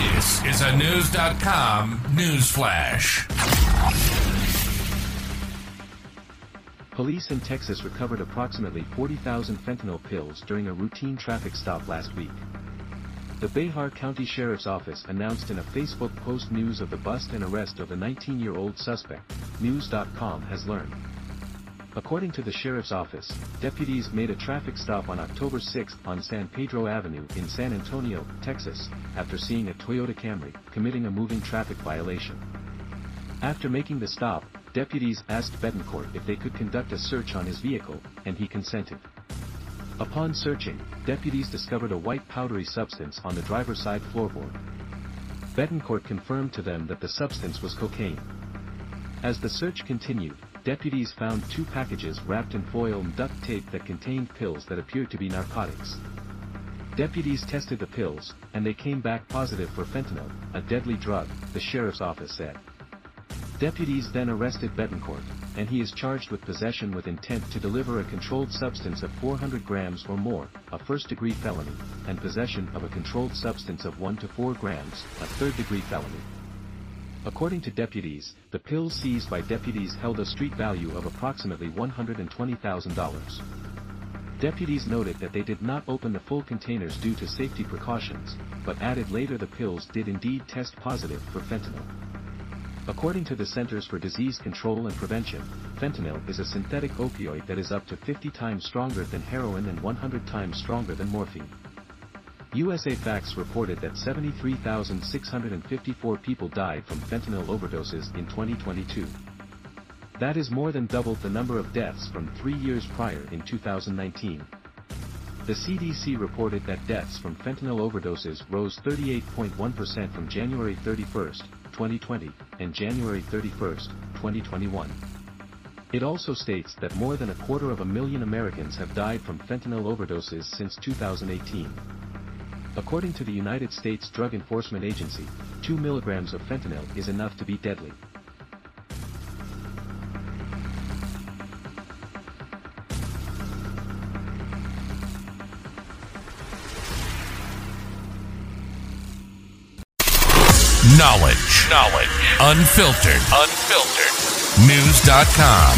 This is a News.com News Flash. Police in Texas recovered approximately 40,000 fentanyl pills during a routine traffic stop last week. The Bexar County Sheriff's Office announced in a Facebook post news of the bust and arrest of the 19-year-old suspect, News.com has learned. According to the Sheriff's Office, deputies made a traffic stop on October 6 on San Pedro Avenue in San Antonio, Texas, after seeing a Toyota Camry committing a moving traffic violation. After making the stop, deputies asked Betancourt if they could conduct a search on his vehicle, and he consented. Upon searching, deputies discovered a white powdery substance on the driver's side floorboard. Betancourt confirmed to them that the substance was cocaine. As the search continued, deputies found two packages wrapped in foil and duct tape that contained pills that appeared to be narcotics. Deputies tested the pills, and they came back positive for fentanyl, a deadly drug, the Sheriff's Office said. Deputies then arrested Betancourt, and he is charged with possession with intent to deliver a controlled substance of 400 grams or more, a first-degree felony, and possession of a controlled substance of 1 to 4 grams, a third-degree felony. According to deputies, the pills seized by deputies held a street value of approximately $120,000. Deputies noted that they did not open the full containers due to safety precautions, but added later the pills did indeed test positive for fentanyl. According to the Centers for Disease Control and Prevention, fentanyl is a synthetic opioid that is up to 50 times stronger than heroin and 100 times stronger than morphine. USA Facts reported that 73,654 people died from fentanyl overdoses in 2022. That is more than doubled the number of deaths from 3 years prior in 2019. The CDC reported that deaths from fentanyl overdoses rose 38.1% from January 31, 2020, and January 31, 2021. It also states that more than 250,000 Americans have died from fentanyl overdoses since 2018. According to the United States Drug Enforcement Agency, 2 milligrams of fentanyl is enough to be deadly. Knowledge. Unfiltered. News.com.